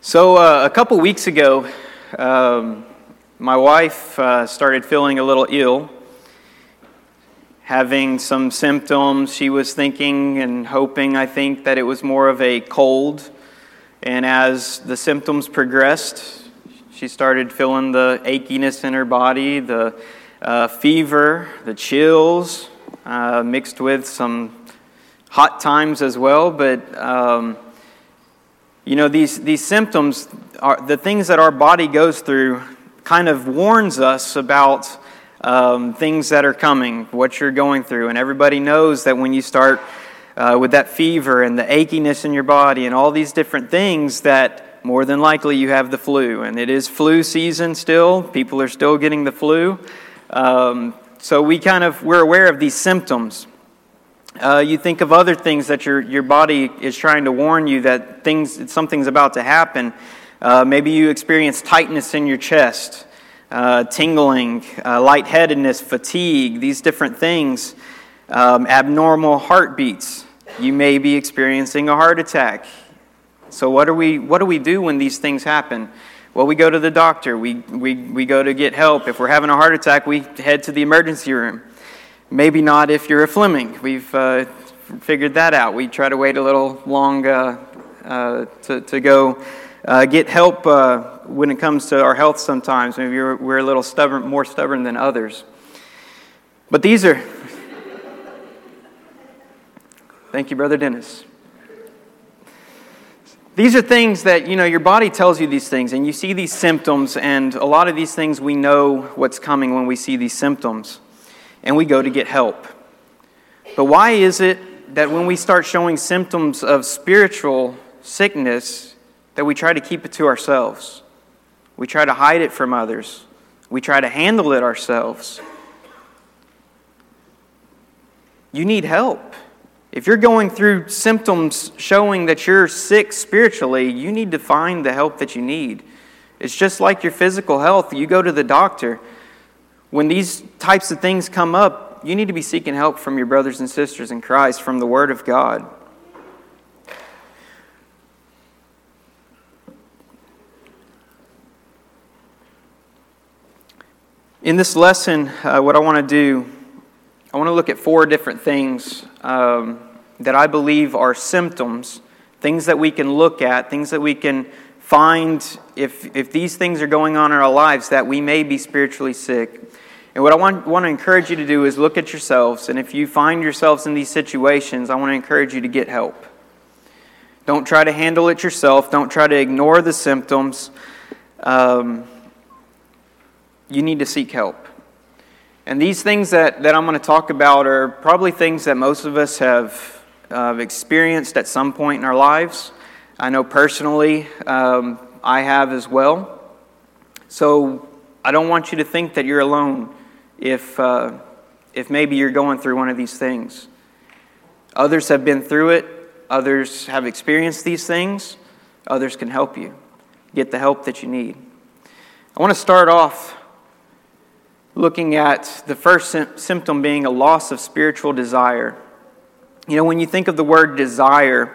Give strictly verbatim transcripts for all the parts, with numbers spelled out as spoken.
So uh, a couple weeks ago, um, my wife uh, started feeling a little ill, having some symptoms. She was thinking and hoping, I think, that it was more of a cold. And as the symptoms progressed, she started feeling the achiness in her body, the uh, fever, the chills, uh, mixed with some hot times as well, but Um, You know, these, these symptoms, are the things that our body goes through, kind of warns us about um, things that are coming, what you're going through. And everybody knows that when you start uh, with that fever and the achiness in your body and all these different things, that more than likely you have the flu. And it is flu season still. People are still getting the flu. Um, so we kind of, we're aware of these symptoms. Uh, you think of other things that your your body is trying to warn you that things something's about to happen. Uh, maybe you experience tightness in your chest, uh, tingling, uh, lightheadedness, fatigue, these different things, um, abnormal heartbeats. You may be experiencing a heart attack. So what do we what do we do when these things happen? Well, we go to the doctor. We we we go to get help. If we're having a heart attack, we head to the emergency room. Maybe not if you're a Fleming. We've uh, figured that out. We try to wait a little long uh, uh, to, to go uh, get help uh, when it comes to our health sometimes. Maybe we're, we're a little stubborn, more stubborn than others. But these are... Thank you, Brother Dennis. These are things that, you know, your body tells you these things, and you see these symptoms, and a lot of these things we know what's coming when we see these symptoms. And we go to get help. But why is it that when we start showing symptoms of spiritual sickness, that we try to keep it to ourselves? We try to hide it from others. We try to handle it ourselves. You need help. If you're going through symptoms showing that you're sick spiritually, you need to find the help that you need. It's just like your physical health. You go to the doctor. When these types of things come up, you need to be seeking help from your brothers and sisters in Christ, from the Word of God. In this lesson, uh, what I want to do, I want to look at four different things um, that I believe are symptoms, things that we can look at, things that we can find if if these things are going on in our lives that we may be spiritually sick. And what I want, want to encourage you to do is look at yourselves. And if you find yourselves in these situations, I want to encourage you to get help. Don't try to handle it yourself. Don't try to ignore the symptoms. Um, you need to seek help. And these things that, that I'm going to talk about are probably things that most of us have uh, experienced at some point in our lives. I know personally um, I have as well. So I don't want you to think that you're alone if uh, if maybe you're going through one of these things. Others have been through it. Others have experienced these things. Others can help you. Get the help that you need. I want to start off looking at the first sim- symptom being a loss of spiritual desire. You know, when you think of the word desire,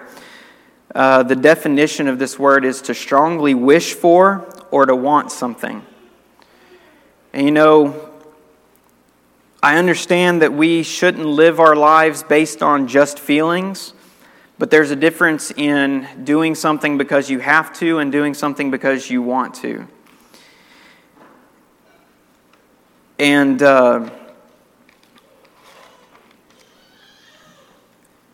Uh, the definition of this word is to strongly wish for or to want something. And you know, I understand that we shouldn't live our lives based on just feelings, but there's a difference in doing something because you have to and doing something because you want to. And uh,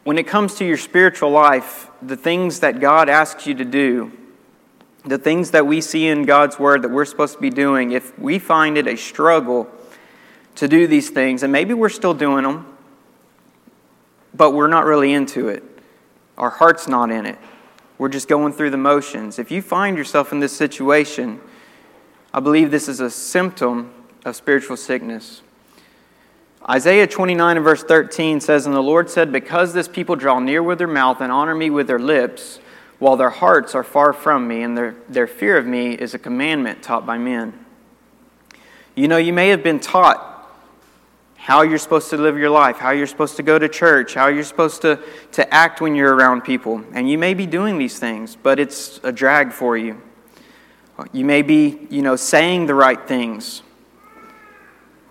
when it comes to your spiritual life, the things that God asks you to do, the things that we see in God's Word that we're supposed to be doing, if we find it a struggle to do these things, and maybe we're still doing them, but we're not really into it. Our heart's not in it. We're just going through the motions. If you find yourself in this situation, I believe this is a symptom of spiritual sickness. Isaiah twenty-nine and verse thirteen says, "And the Lord said, because this people draw near with their mouth and honor me with their lips, while their hearts are far from me, and their, their fear of me is a commandment taught by men." You know, you may have been taught how you're supposed to live your life, how you're supposed to go to church, how you're supposed to, to act when you're around people. And you may be doing these things, but it's a drag for you. You may be, you know, saying the right things,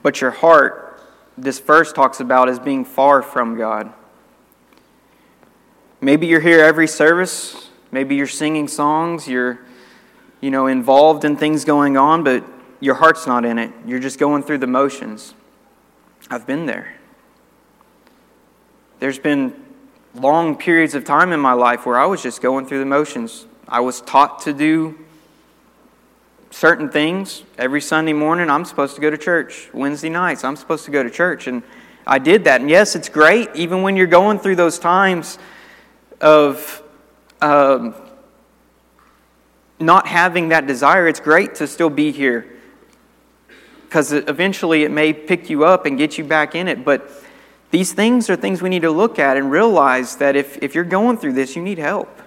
but your heart, this verse talks about, is being far from God. Maybe you're here every service. Maybe you're singing songs. You're, you know, involved in things going on, but your heart's not in it. You're just going through the motions. I've been there. There's been long periods of time in my life where I was just going through the motions. I was taught to do certain things. Every Sunday morning, I'm supposed to go to church. Wednesday nights, I'm supposed to go to church. And I did that. And yes, it's great. Even when you're going through those times of um, not having that desire, it's great to still be here, because eventually it may pick you up and get you back in it. But these things are things we need to look at and realize that if, if you're going through this, you need help.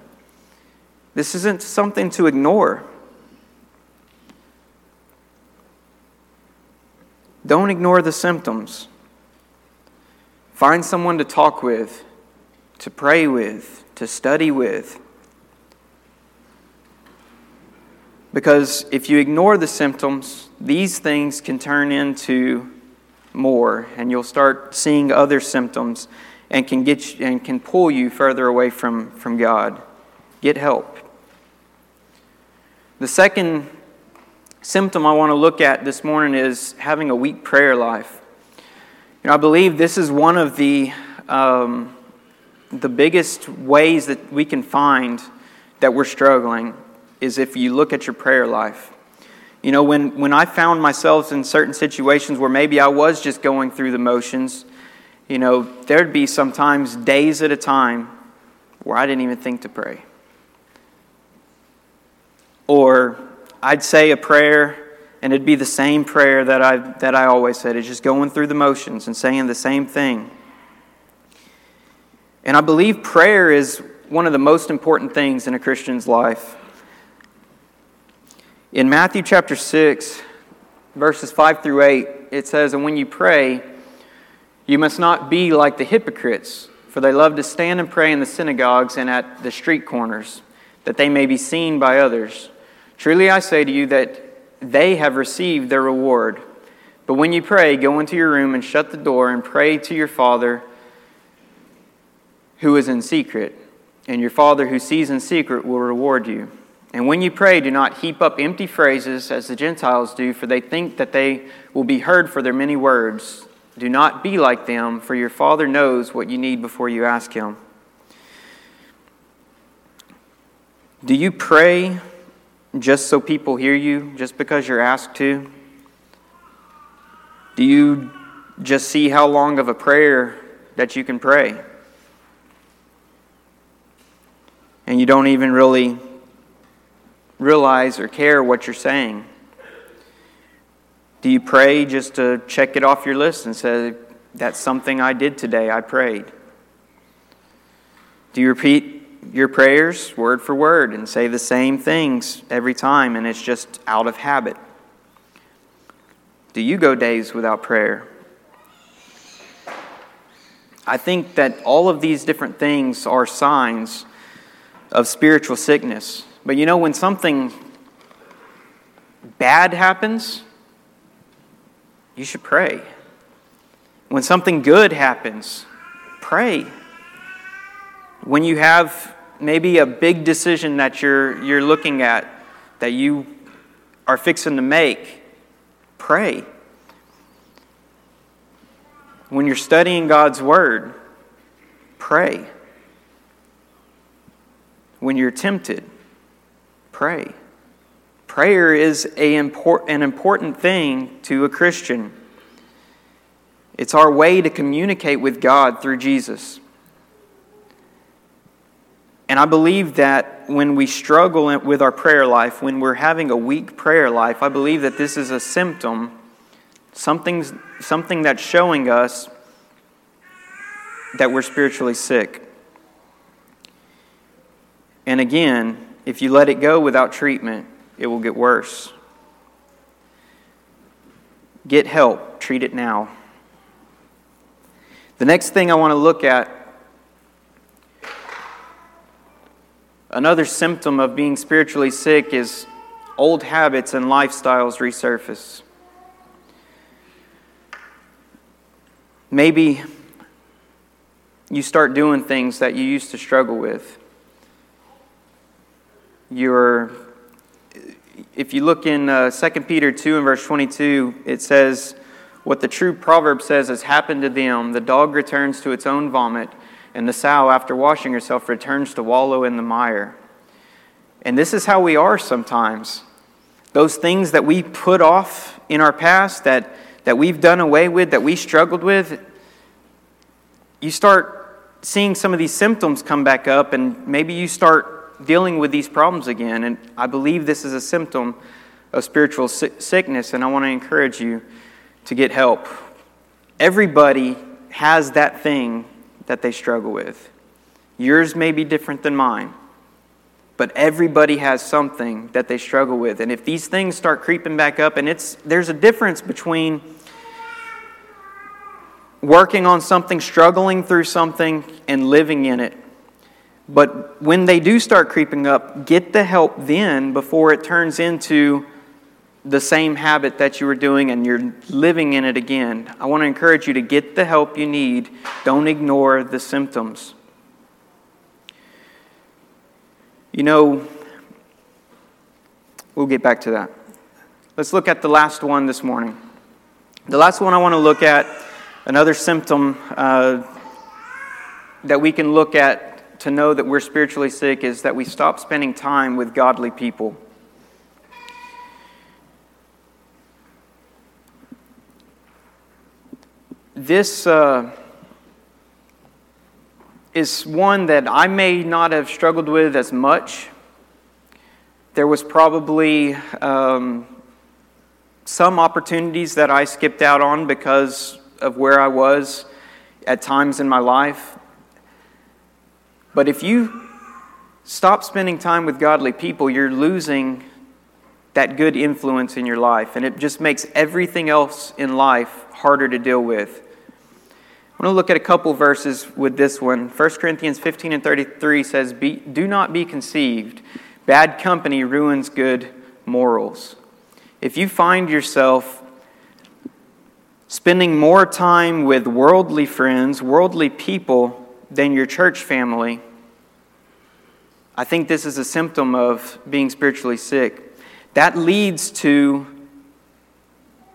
This isn't something to ignore. Don't ignore the symptoms. Find someone to talk with, to pray with, to study with. Because if you ignore the symptoms, these things can turn into more, and you'll start seeing other symptoms, and can get you, and can pull you further away from, from God. Get help. The second symptom I want to look at this morning is having a weak prayer life. You know, I believe this is one of the um, the biggest ways that we can find that we're struggling. Is if you look at your prayer life. You know, when, when I found myself in certain situations where maybe I was just going through the motions, you know, there'd be sometimes days at a time where I didn't even think to pray. Or I'd say a prayer, and it'd be the same prayer that I that I always said. It's just going through the motions and saying the same thing. And I believe prayer is one of the most important things in a Christian's life. In Matthew chapter six, verses five through eight, it says, "And when you pray, you must not be like the hypocrites, for they love to stand and pray in the synagogues and at the street corners, that they may be seen by others. Truly I say to you that they have received their reward. But when you pray, go into your room and shut the door and pray to your Father who is in secret, and your Father who sees in secret will reward you. And when you pray, do not heap up empty phrases as the Gentiles do, for they think that they will be heard for their many words. Do not be like them, for your Father knows what you need before you ask Him." Do you pray just so people hear you, just because you're asked to? Do you just see how long of a prayer that you can pray? And you don't even really realize or care what you're saying? Do you pray just to check it off your list and say, that's something I did today, I prayed? Do you repeat your prayers word for word and say the same things every time, and it's just out of habit? Do you go days without prayer? I think that all of these different things are signs of spiritual sickness. But you know, when something bad happens, you should pray. When something good happens, pray. When you have maybe a big decision that you're you're looking at, that you are fixing to make, pray. When you're studying God's Word, pray. When you're tempted, pray. Prayer is a import, an important thing to a Christian. It's our way to communicate with God through Jesus. And I believe that when we struggle with our prayer life, when we're having a weak prayer life, I believe that this is a symptom, something's, something that's showing us that we're spiritually sick. And again, if you let it go without treatment, it will get worse. Get help. Treat it now. The next thing I want to look at, another symptom of being spiritually sick is old habits and lifestyles resurface. Maybe you start doing things that you used to struggle with. You're, if you look in uh, Second Peter two and verse twenty-two, it says, what the true proverb says has happened to them. The dog returns to its own vomit, and the sow, after washing herself, returns to wallow in the mire. And this is how we are sometimes. Those things that we put off in our past, that, that we've done away with, that we struggled with, you start seeing some of these symptoms come back up, and maybe you start dealing with these problems again. And I believe this is a symptom of spiritual sickness, and I want to encourage you to get help. Everybody has that thing that they struggle with. Yours may be different than mine, but everybody has something that they struggle with. And if these things start creeping back up, and it's there's a difference between working on something, struggling through something, and living in it. But when they do start creeping up, get the help then before it turns into the same habit that you were doing and you're living in it again. I want to encourage you to get the help you need. Don't ignore the symptoms. You know, we'll get back to that. Let's look at the last one this morning. The last one I want to look at, another symptom uh, that we can look at to know that we're spiritually sick, is that we stop spending time with godly people. This uh, is one that I may not have struggled with as much. There was probably um, some opportunities that I skipped out on because of where I was at times in my life. But if you stop spending time with godly people, you're losing that good influence in your life, and it just makes everything else in life harder to deal with. I want to look at a couple verses with this one. First Corinthians fifteen and thirty-three says, be, do not be conceived. Bad company ruins good morals. If you find yourself spending more time with worldly friends, worldly people, than your church family, I think this is a symptom of being spiritually sick. That leads to,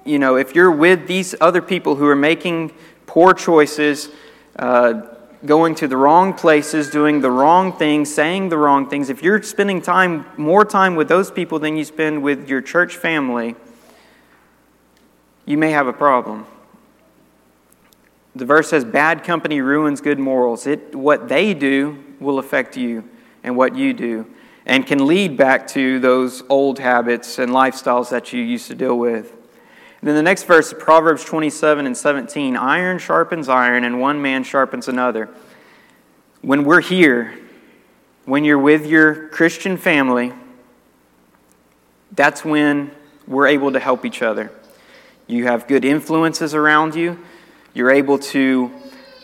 you know, if you're with these other people who are making poor choices, uh, going to the wrong places, doing the wrong things, saying the wrong things. If you're spending time, more time with those people than you spend with your church family, you may have a problem. The verse says, bad company ruins good morals. It, what they do will affect you and what you do, and can lead back to those old habits and lifestyles that you used to deal with. Then the next verse, Proverbs twenty-seven and seventeen, iron sharpens iron and one man sharpens another. When we're here, when you're with your Christian family, that's when we're able to help each other. You have good influences around you. You're able to,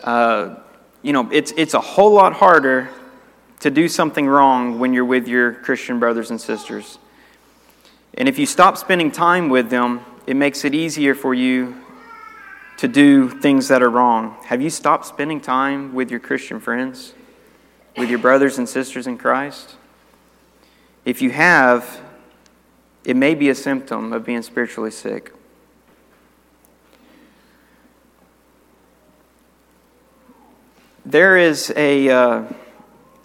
uh, you know, it's it's a whole lot harder to do something wrong when you're with your Christian brothers and sisters. And if you stop spending time with them, it makes it easier for you to do things that are wrong. Have you stopped spending time with your Christian friends, with your brothers and sisters in Christ? If you have, it may be a symptom of being spiritually sick. There is a uh,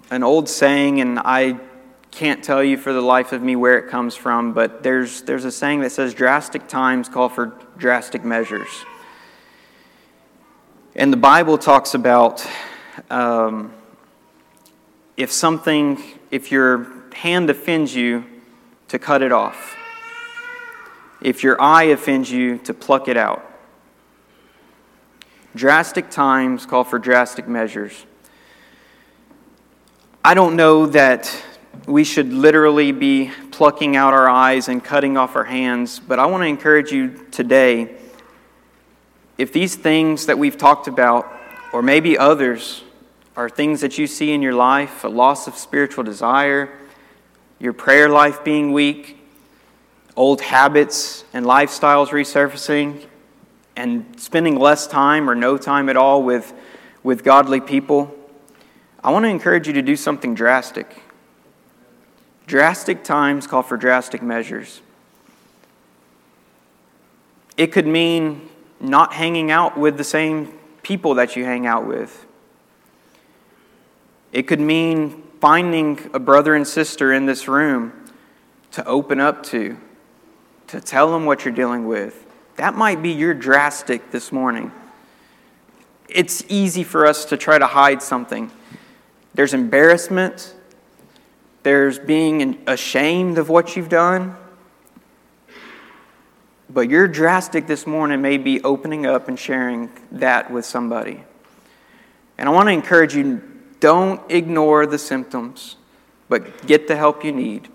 an old saying, and I can't tell you for the life of me where it comes from, but there's there's a saying that says drastic times call for drastic measures. And the Bible talks about um, if something, if your hand offends you, to cut it off. If your eye offends you, to pluck it out. Drastic times call for drastic measures. I don't know that we should literally be plucking out our eyes and cutting off our hands. But I want to encourage you today, if these things that we've talked about or maybe others are things that you see in your life, a loss of spiritual desire, your prayer life being weak, old habits and lifestyles resurfacing, and spending less time or no time at all with, with godly people. I want to encourage you to do something drastic. Drastic times call for drastic measures. It could mean not hanging out with the same people that you hang out with. It could mean finding a brother and sister in this room to open up to, to tell them what you're dealing with. That might be your drastic this morning. It's easy for us to try to hide something. There's embarrassment. There's being ashamed of what you've done. But your drastic this morning may be opening up and sharing that with somebody. And I want to encourage you, don't ignore the symptoms, but get the help you need.